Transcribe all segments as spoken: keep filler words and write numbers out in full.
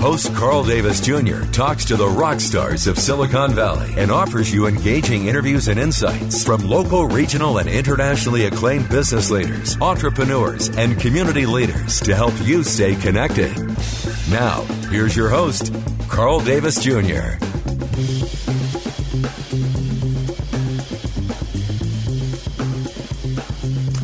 Host Carl Davis Junior talks to the rock stars of Silicon Valley and offers you engaging interviews and insights from local, regional, and internationally acclaimed business leaders, entrepreneurs, and community leaders to help you stay connected. Now, here's your host, Carl Davis Junior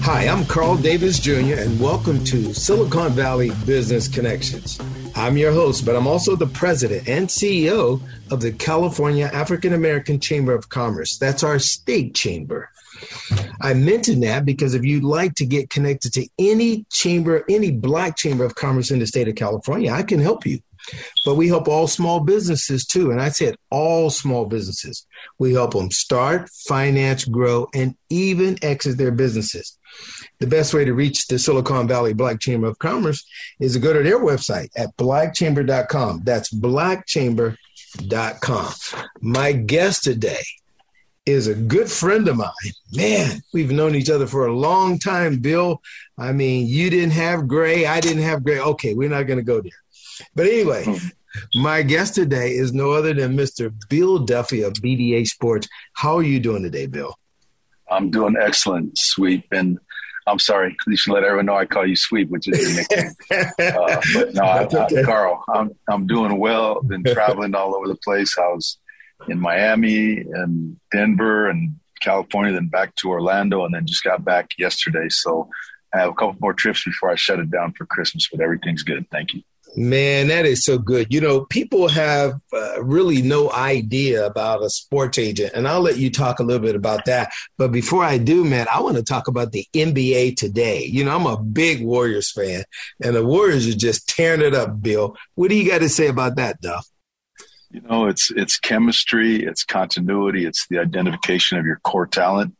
Hi, I'm Carl Davis Junior, and welcome to Silicon Valley Business Connections. I'm your host, but I'm also the president and C E O of the California African-American Chamber of Commerce. That's our state chamber. I mentioned that because if you'd like to get connected to any chamber, any Black Chamber of Commerce in the state of California, I can help you. But we help all small businesses too. And I said all small businesses. We help them start, finance, grow, and even exit their businesses. The best way to reach the Silicon Valley Black Chamber of Commerce is to go to their website at black chamber dot com. That's black chamber dot com. My guest today is a good friend of mine. Man, we've known each other for a long time, Bill. I mean, you didn't have gray. I didn't have gray. Okay, we're not going to go there. But anyway, my guest today is no other than Mister Bill Duffy of B D A Sports. How are you doing today, Bill? I'm doing excellent, Sweep. And I'm sorry, you should let everyone know I call you Sweep, which is your nickname. uh, but no, I, okay. I, Carl, I'm I'm doing well. Been traveling all over the place. I was in Miami and Denver and California, then back to Orlando, and then just got back yesterday. So I have a couple more trips before I shut it down for Christmas, but everything's good. Thank you. Man, that is so good. You know, people have uh, really no idea about a sports agent, and I'll let you talk a little bit about that. But before I do, man, I want to talk about the N B A today. You know, I'm a big Warriors fan, and the Warriors are just tearing it up, Bill. What do you got to say about that, Duff? You know, it's it's chemistry, it's continuity, it's the identification of your core talent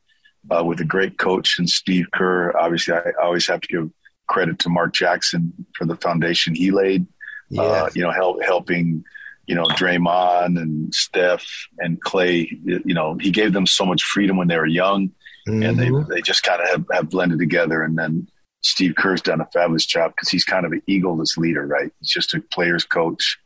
uh, with a great coach and Steve Kerr. Obviously, I always have to give credit to Mark Jackson for the foundation he laid, yeah. uh, you know, help, helping, you know, Draymond and Steph and Clay. You know, he gave them so much freedom when they were young, mm-hmm. and they, they just kind of have, have blended together. And then Steve Kerr's done a fabulous job because he's kind of an egoless leader, right? He's just a player's coach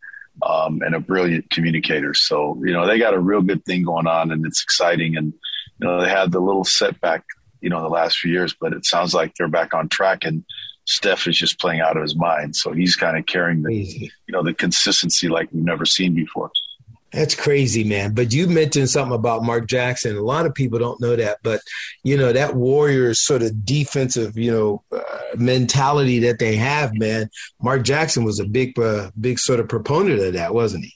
um, and a brilliant communicator. So, you know, they got a real good thing going on, and it's exciting. And, you know, they had the little setback, you know, the last few years, but it sounds like they're back on track, and Steph is just playing out of his mind. So he's kind of carrying the, crazy. you know, the consistency like we've never seen before. That's crazy, man. But you mentioned something about Mark Jackson. A lot of people don't know that, but you know, that Warriors sort of defensive, you know, uh, mentality that they have, man. Mark Jackson was a big, uh, big sort of proponent of that, wasn't he?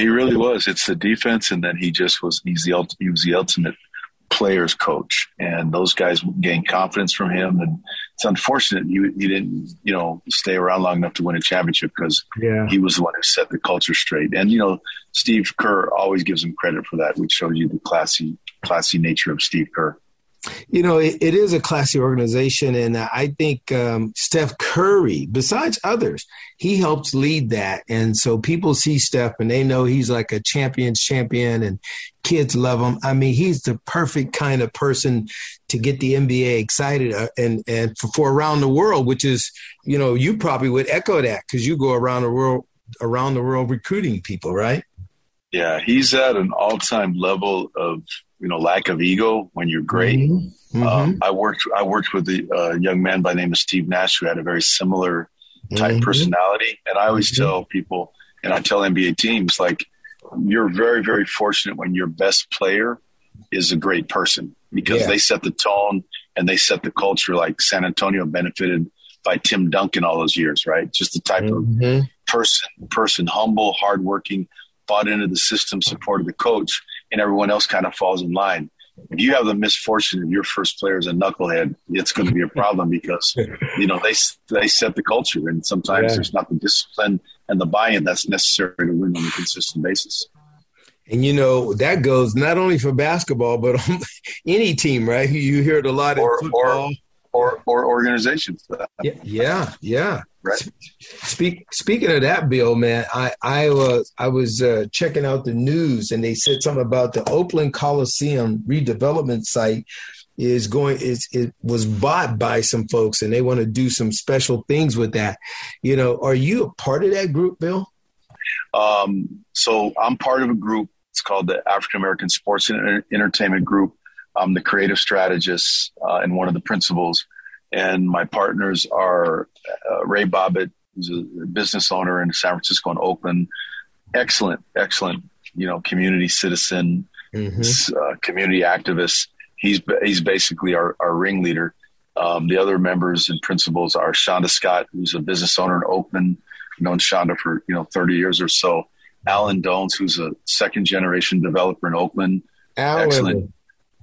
He really was. It's the defense. And then he just was, he's the, he was the ultimate player's coach, and those guys gained confidence from him. And it's unfortunate he, he didn't, you know, stay around long enough to win a championship, because yeah. he was the one who set the culture straight. And, you know, Steve Kerr always gives him credit for that, which shows you the classy, classy nature of Steve Kerr. You know, it, it is a classy organization, and I think um, Steph Curry, besides others, he helps lead that. And so people see Steph, and they know he's like a champion's champion, and kids love him. I mean, he's the perfect kind of person to get the N B A excited and, and for around the world, which is, you know, you probably would echo that because you go around the world, around the world recruiting people, right? Yeah, he's at an all-time level of, you know, lack of ego when you're great. Mm-hmm. Mm-hmm. Um, I worked I worked with a uh, young man by the name of Steve Nash, who had a very similar type mm-hmm. personality. And I always mm-hmm. tell people, and I tell N B A teams, like, you're very, very fortunate when your best player is a great person, because yeah. they set the tone and they set the culture. Like San Antonio benefited by Tim Duncan all those years, right? Just the type mm-hmm. of person, person, humble, hardworking, bought into the system, supported the coach, and everyone else kind of falls in line. If you have the misfortune of your first player is a knucklehead, it's going to be a problem because, you know, they they set the culture, and sometimes yeah. there's not the discipline and the buy-in that's necessary to win on a consistent basis. And, you know, that goes not only for basketball, but on any team, right? You hear it a lot or, in football. Or, or, or organizations. Yeah, yeah, yeah. Right. Speak, speaking of that, Bill, man, I, I was, I was uh, checking out the news, and they said something about the Oakland Coliseum redevelopment site is going. Is it was bought by some folks, and they want to do some special things with that. You know, are you a part of that group, Bill? Um, so I'm part of a group. It's called the African-American Sports and Entertainment Group. I'm the creative strategist uh, and one of the principals. And my partners are uh, Ray Bobbitt, who's a business owner in San Francisco and Oakland. Excellent, excellent, you know, community citizen, mm-hmm. uh, community activist. He's he's basically our, our ringleader. Um, the other members and principals are Shonda Scott, who's a business owner in Oakland. I've known Shonda for, you know, thirty years or so. Alan Dones, who's a second-generation developer in Oakland. Alan. Excellent.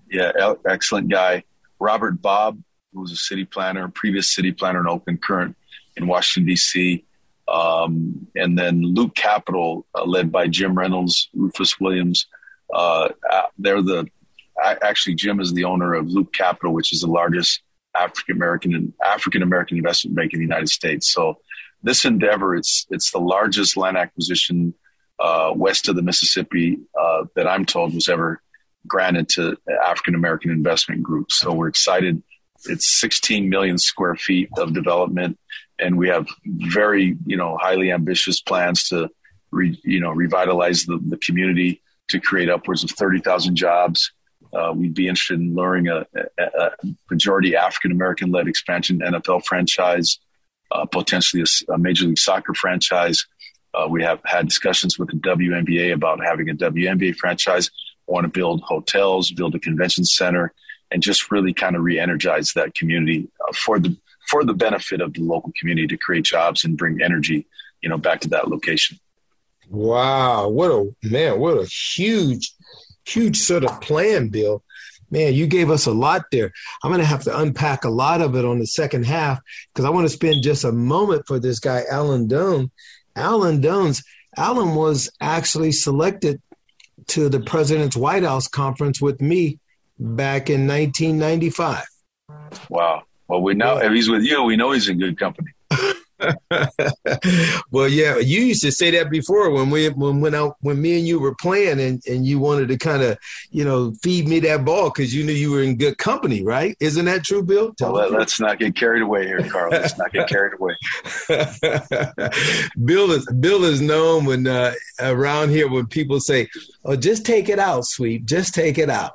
Yeah, excellent guy. Robert Bob, who was a city planner, previous city planner in Oakland, current in Washington, D C. Um, and then Loop Capital, uh, led by Jim Reynolds, Rufus Williams. Uh, they're the actually Jim is the owner of Loop Capital, which is the largest African American and African American investment bank in the United States. So this endeavor, it's it's the largest land acquisition uh, west of the Mississippi uh, that I'm told was ever granted to African American investment groups. So we're excited. It's sixteen million square feet of development, and we have very, you know, highly ambitious plans to, re, you know, revitalize the, the community to create upwards of thirty thousand jobs. Uh, we'd be interested in luring a, a, a majority African American led expansion N F L franchise, uh, potentially a, a Major League Soccer franchise. Uh, we have had discussions with the W N B A about having a W N B A franchise. We want to build hotels, build a convention center, and just really kind of re-energize that community uh, for the for the benefit of the local community to create jobs and bring energy, you know, back to that location. Wow. What a man, what a huge, huge sort of plan, Bill. Man, you gave us a lot there. I'm going to have to unpack a lot of it on the second half because I want to spend just a moment for this guy, Alan Dones. Alan Dones. Alan was actually selected to the President's White House Conference with me back in nineteen ninety-five. Wow. Well, we know yeah. if he's with you, we know he's in good company. Well, yeah, you used to say that before when we when when, I, when me and you were playing, and, and you wanted to kind of, you know, feed me that ball because you knew you were in good company, right? Isn't that true, Bill? Tell well, let, let's not get carried away here, Carl. Let's not get carried away. Bill is Bill is known when uh, around here when people say, "Oh, just take it out, sweep. Just take it out."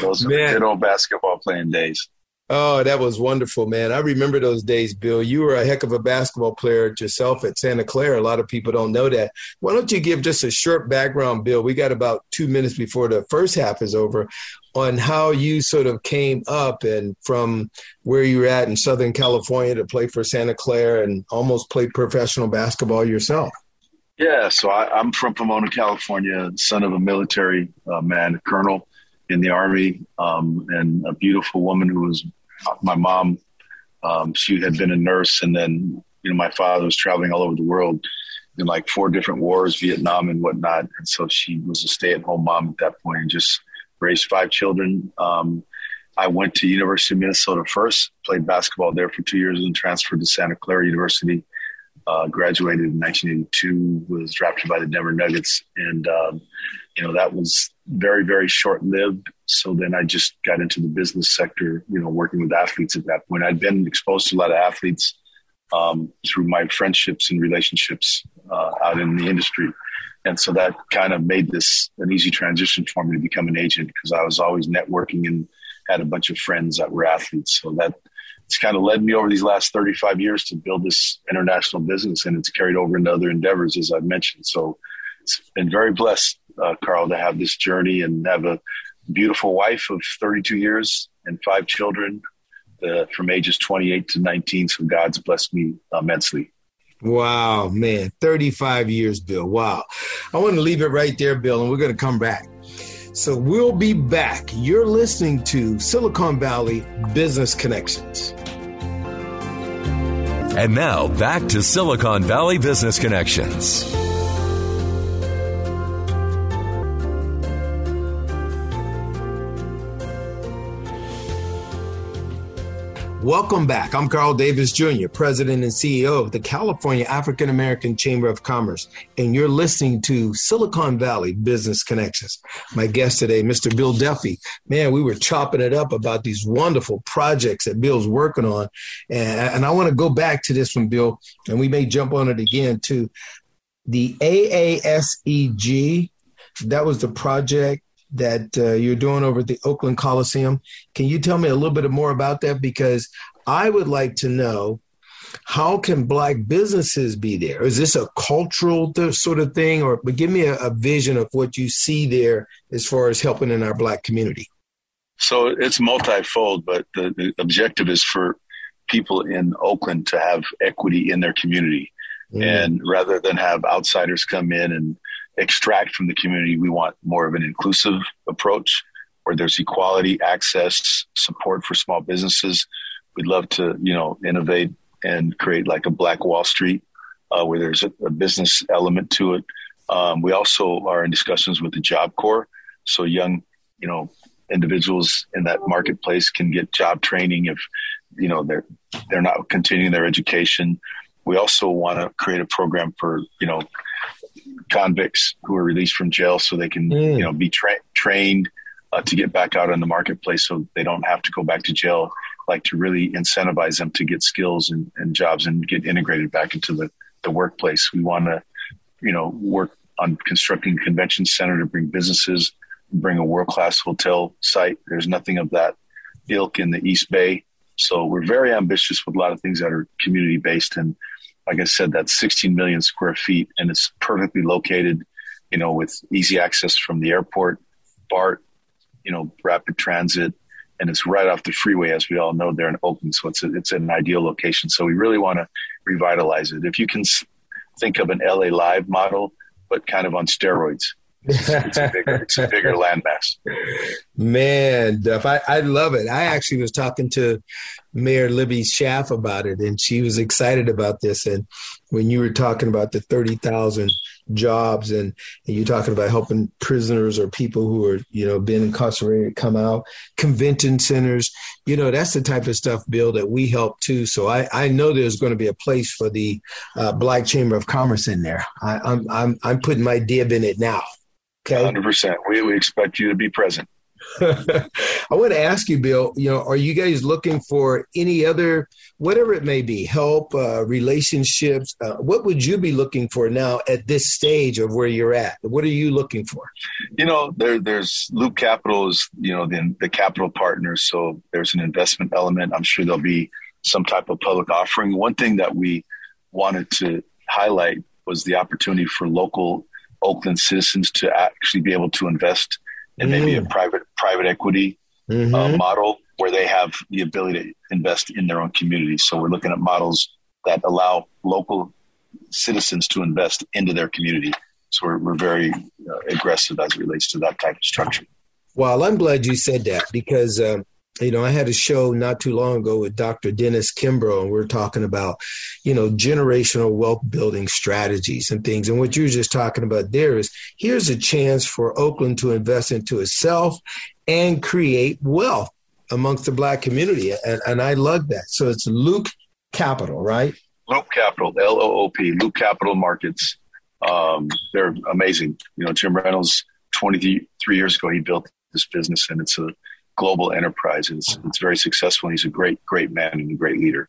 Those Man. are good old basketball playing days. Oh, that was wonderful, man. I remember those days, Bill. You were a heck of a basketball player yourself at Santa Clara. A lot of people don't know that. Why don't you give just a short background, Bill? We got about two minutes before the first half is over on how you sort of came up and from where you were at in Southern California to play for Santa Clara and almost play professional basketball yourself. Yeah, so I, I'm from Pomona, California, son of a military uh, man, a colonel in the Army, um, and a beautiful woman who was my mom. Um, she had been a nurse, and then, you know, my father was traveling all over the world in like four different wars, Vietnam and whatnot. And so she was a stay-at-home mom at that point and just raised five children. Um, I went to University of Minnesota first, played basketball there for two years and transferred to Santa Clara University. Uh, graduated in nineteen eighty-two, was drafted by the Denver Nuggets. And, um, you know, that was very, very short-lived. So then I just got into the business sector, you know, working with athletes at that point. I'd been exposed to a lot of athletes um, through my friendships and relationships uh, out in the industry. And so that kind of made this an easy transition for me to become an agent because I was always networking and had a bunch of friends that were athletes. So that it's kind of led me over these last thirty-five years to build this international business, and it's carried over into other endeavors, as I've mentioned. So it's been very blessed, uh, Carl, to have this journey and have a beautiful wife of thirty-two years and five children uh, from ages twenty-eight to nineteen. So God's blessed me immensely. Wow, man. thirty-five years, Bill. Wow. I want to leave it right there, Bill, and we're going to come back. So we'll be back. You're listening to Silicon Valley Business Connections. And now back to Silicon Valley Business Connections. Welcome back. I'm Carl Davis, Junior, President and C E O of the California African-American Chamber of Commerce, and you're listening to Silicon Valley Business Connections. My guest today, Mister Bill Duffy. Man, we were chopping it up about these wonderful projects that Bill's working on, and, and I want to go back to this one, Bill, and we may jump on it again, too. The A A S E G, that was the project that uh, you're doing over at the Oakland Coliseum. Can you tell me a little bit more about that? Because I would like to know, how can Black businesses be there? Is this a cultural th- sort of thing? Or but give me a, a vision of what you see there as far as helping in our Black community. So it's multifold, but the, the objective is for people in Oakland to have equity in their community. Mm. And rather than have outsiders come in and extract from the community, we want more of an inclusive approach where there's equality, access, support for small businesses. We'd love to, you know, innovate and create like a Black Wall Street uh, where there's a, a business element to it. Um, we also are in discussions with the Job Corps. So young, you know, individuals in that marketplace can get job training if, you know, they're, they're not continuing their education. We also want to create a program for, you know, convicts who are released from jail so they can, mm. you know, be tra- trained uh, to get back out on the marketplace so they don't have to go back to jail, like to really incentivize them to get skills and, and jobs and get integrated back into the, the workplace. We want to, you know, work on constructing a convention center to bring businesses, bring a world-class hotel site. There's nothing of that ilk in the East Bay. So we're very ambitious with a lot of things that are community-based. And like I said, that's sixteen million square feet, and it's perfectly located, you know, with easy access from the airport, BART, you know, rapid transit, and it's right off the freeway, as we all know, there in Oakland. So it's a, it's an ideal location. So we really want to revitalize it. If you can think of an L A Live model, but kind of on steroids. It's, it's, a bigger, it's a bigger landmass. Man, Duff, I, I love it. I actually was talking to Mayor Libby Schaaf about it, and she was excited about this. And when you were talking about the thirty thousand jobs and, and you're talking about helping prisoners or people who are, you know, been incarcerated come out, convention centers, you know, that's the type of stuff, Bill, that we help too. So I, I know there's going to be a place for the uh, Black Chamber of Commerce in there. I, I'm I'm I'm putting my dib in it now. Okay. one hundred percent. We, we expect you to be present. I want to ask you, Bill, you know, are you guys looking for any other, whatever it may be, help, uh, relationships? Uh, what would you be looking for now at this stage of where you're at? What are you looking for? You know, there, there's Loop Capital is, you know, the, the capital partner. So there's an investment element. I'm sure there'll be some type of public offering. One thing that we wanted to highlight was the opportunity for local Oakland citizens to actually be able to invest in mm. maybe a private private equity mm-hmm. uh, model where they have the ability to invest in their own community. So we're looking at models that allow local citizens to invest into their community. So we're, we're very uh, aggressive as it relates to that type of structure. Well, I'm glad you said that because, um, you know, I had a show not too long ago with Doctor Dennis Kimbro, and we we're talking about, you know, generational wealth building strategies and things. And what you're just talking about there is here's a chance for Oakland to invest into itself and create wealth amongst the Black community. And, and I love that. So it's Loop Capital, right? Loop Capital, L O O P, Loop Capital Markets. Um, they're amazing. You know, Jim Reynolds, twenty-three years ago, he built this business, and it's a global enterprise. It's, it's very successful. And he's a great, great man and a great leader.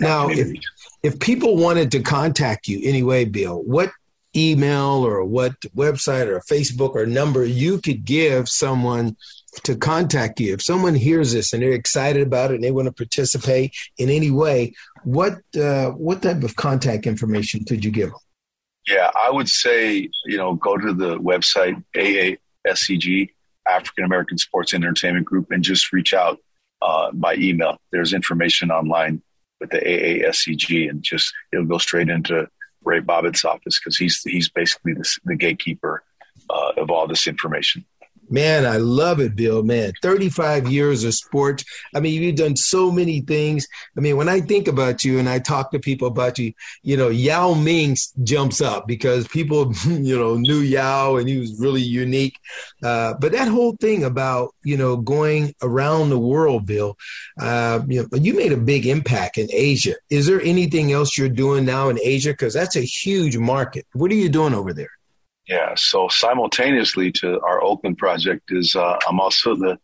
Now, if, if people wanted to contact you anyway, Bill, what email or what website or Facebook or number you could give someone to contact you? If someone hears this and they're excited about it and they want to participate in any way, what, uh, what type of contact information could you give them? Yeah, I would say, you know, go to the website, A A S E G. African-American Sports and Entertainment Group, and just reach out uh, by email. There's information online with the A A S C G, and just it'll go straight into Ray Bobbitt's office, because he's he's basically the, the gatekeeper uh, of all this information. Man, I love it, Bill. Man, thirty-five years of sports. I mean, you've done so many things. I mean, when I think about you and I talk to people about you, you know, Yao Ming jumps up because people, you know, knew Yao and he was really unique. Uh, but that whole thing about, you know, going around the world, Bill, uh, you know, you made a big impact in Asia. Is there anything else you're doing now in Asia? Because that's a huge market. What are you doing over there? Yeah, so simultaneously to our Oakland project is uh, I'm also the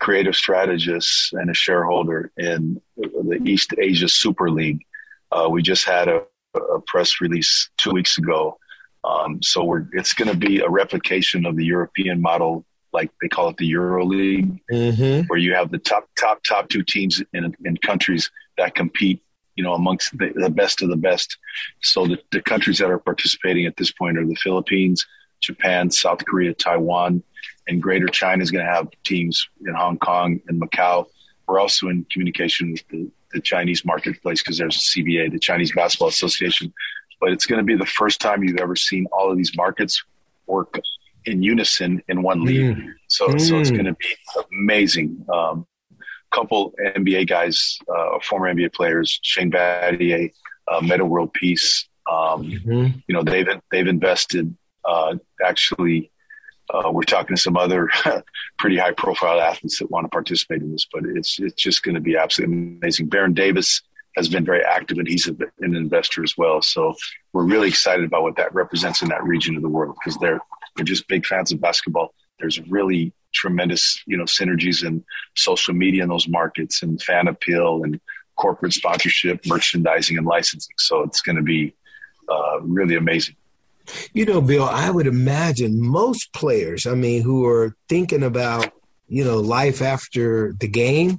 creative strategist and a shareholder in the East Asia Super League. Uh, we just had a, a press release two weeks ago. Um, so we're it's going to be a replication of the European model, like they call it the Euro League, mm-hmm. where you have the top, top, top two teams in, in countries that compete, you know, amongst the, the best of the best. So the, the countries that are participating at this point are the Philippines, Japan, South Korea, Taiwan, and Greater China is going to have teams in Hong Kong and Macau. We're also in communication with the, the Chinese marketplace because there's a C B A, the Chinese Basketball Association. But it's going to be the first time you've ever seen all of these markets work in unison in one league. Mm. So, mm. so it's going to be amazing. Um, couple N B A guys, uh, former N B A players, Shane Battier, uh, Metta World Peace. Um, mm-hmm. You know, they've they've invested. Uh, actually, uh, we're talking to some other pretty high profile athletes that want to participate in this, but it's it's just going to be absolutely amazing. Baron Davis has been very active, and he's a, an investor as well. So we're really excited about what that represents in that region of the world, because they're they're just big fans of basketball. There's really tremendous, you know, synergies in social media in those markets, and fan appeal, and corporate sponsorship, merchandising, and licensing. So it's going to be uh, really amazing. You know, Bill, I would imagine most players, I mean, who are thinking about, you know, life after the game,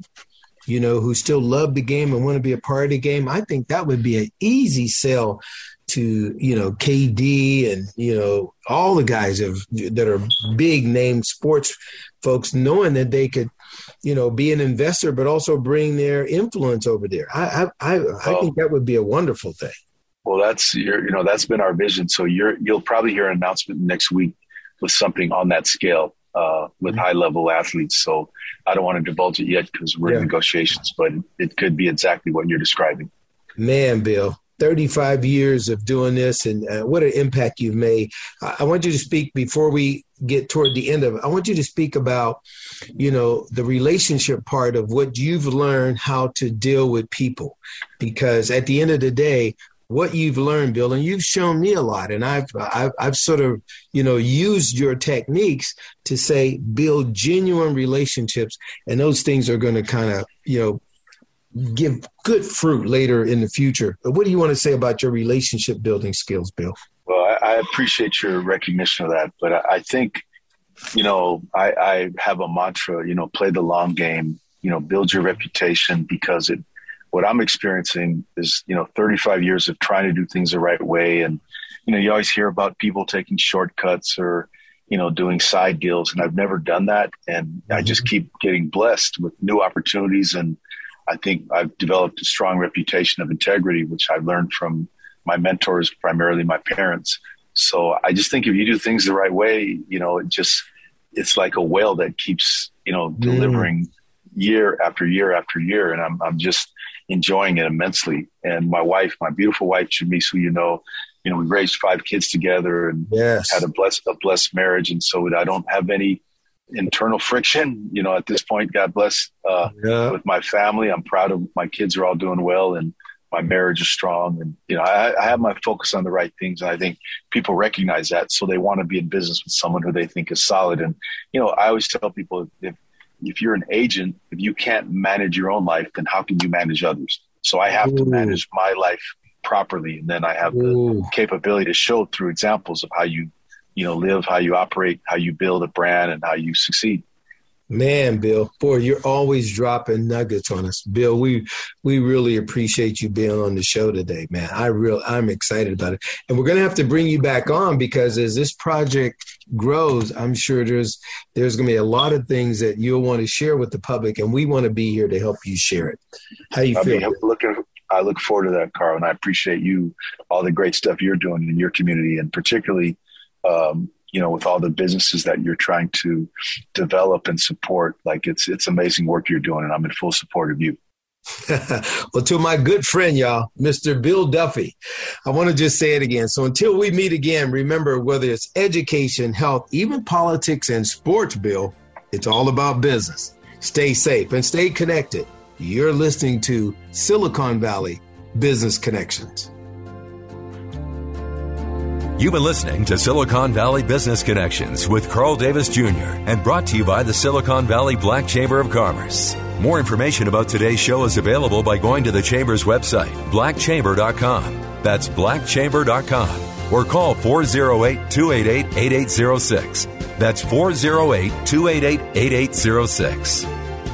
you know, who still love the game and want to be a part of the game, I think that would be an easy sell to, you know, K D and, you know, all the guys have, that are big name sports folks, knowing that they could, you know, be an investor, but also bring their influence over there. I I, I, I think that would be a wonderful thing. Well, that's your, you know, that's been our vision. So you're, you'll probably hear an announcement next week with something on that scale uh, with mm-hmm. high level athletes. So I don't want to divulge it yet because we're yeah. in negotiations, but it could be exactly what you're describing. Man, Bill. thirty-five years of doing this, and uh, what an impact you've made. I-, I want you to speak before we get toward the end of it. I want you to speak about, you know, the relationship part of what you've learned, how to deal with people, because at the end of the day, what you've learned, Bill, and you've shown me a lot, and I've, I've, I've sort of, you know, used your techniques to say, build genuine relationships. And those things are going to kind of, you know, give good fruit later in the future. But what do you want to say about your relationship building skills, Bill? Well, I, I appreciate your recognition of that, but I, I think, you know, I, I have a mantra, you know, play the long game, you know, build your reputation, because it, what I'm experiencing is, you know, thirty-five years of trying to do things the right way. And, you know, you always hear about people taking shortcuts or, you know, doing side deals, and I've never done that. And mm-hmm. I just keep getting blessed with new opportunities, and I think I've developed a strong reputation of integrity, which I've learned from my mentors, primarily my parents. So I just think if you do things the right way, you know, it just, it's like a whale that keeps, you know, delivering mm. year after year after year. And I'm I'm just enjoying it immensely. And my wife, my beautiful wife, Chimisa, you know, you know, we raised five kids together and yes. had a blessed, a blessed marriage. And so I don't have any internal friction, you know, at this point. God bless uh yeah. with my family. I'm proud of my kids are all doing well, and my marriage is strong, and you know I, I have my focus on the right things, and I think people recognize that, so they want to be in business with someone who they think is solid. And you know, I always tell people, if if you're an agent, if you can't manage your own life, then how can you manage others? So I have Ooh. to manage my life properly, and then I have Ooh. the capability to show through examples of how you you know, live, how you operate, how you build a brand, and how you succeed. Man, Bill, boy, you're always dropping nuggets on us. Bill, we we really appreciate you being on the show today, man. I real I'm excited about it. And we're going to have to bring you back on because as this project grows, I'm sure there's there's going to be a lot of things that you'll want to share with the public, and we want to be here to help you share it. How you I feel? Mean, looking, I look forward to that, Carl, and I appreciate you, all the great stuff you're doing in your community, and particularly um you know, with all the businesses that you're trying to develop and support. Like it's, it's amazing work you're doing, and I'm in full support of you. Well, to my good friend, y'all, Mister Bill Duffy, I want to just say it again. So until we meet again, remember, whether it's education, health, even politics and sports, Bill, it's all about business. Stay safe and stay connected. You're listening to Silicon Valley Business Connections. You've been listening to Silicon Valley Business Connections with Carl Davis Junior and brought to you by the Silicon Valley Black Chamber of Commerce. More information about today's show is available by going to the Chamber's website, black chamber dot com. That's black chamber dot com. Or call four oh eight, two eight eight, eight eight oh six. That's four oh eight, two eight eight, eight eight oh six.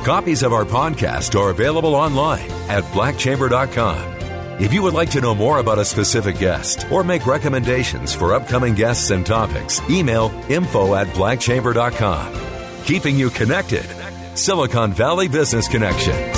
Copies of our podcast are available online at black chamber dot com. If you would like to know more about a specific guest or make recommendations for upcoming guests and topics, email info at black chamber dot com. Keeping you connected, Silicon Valley Business Connections.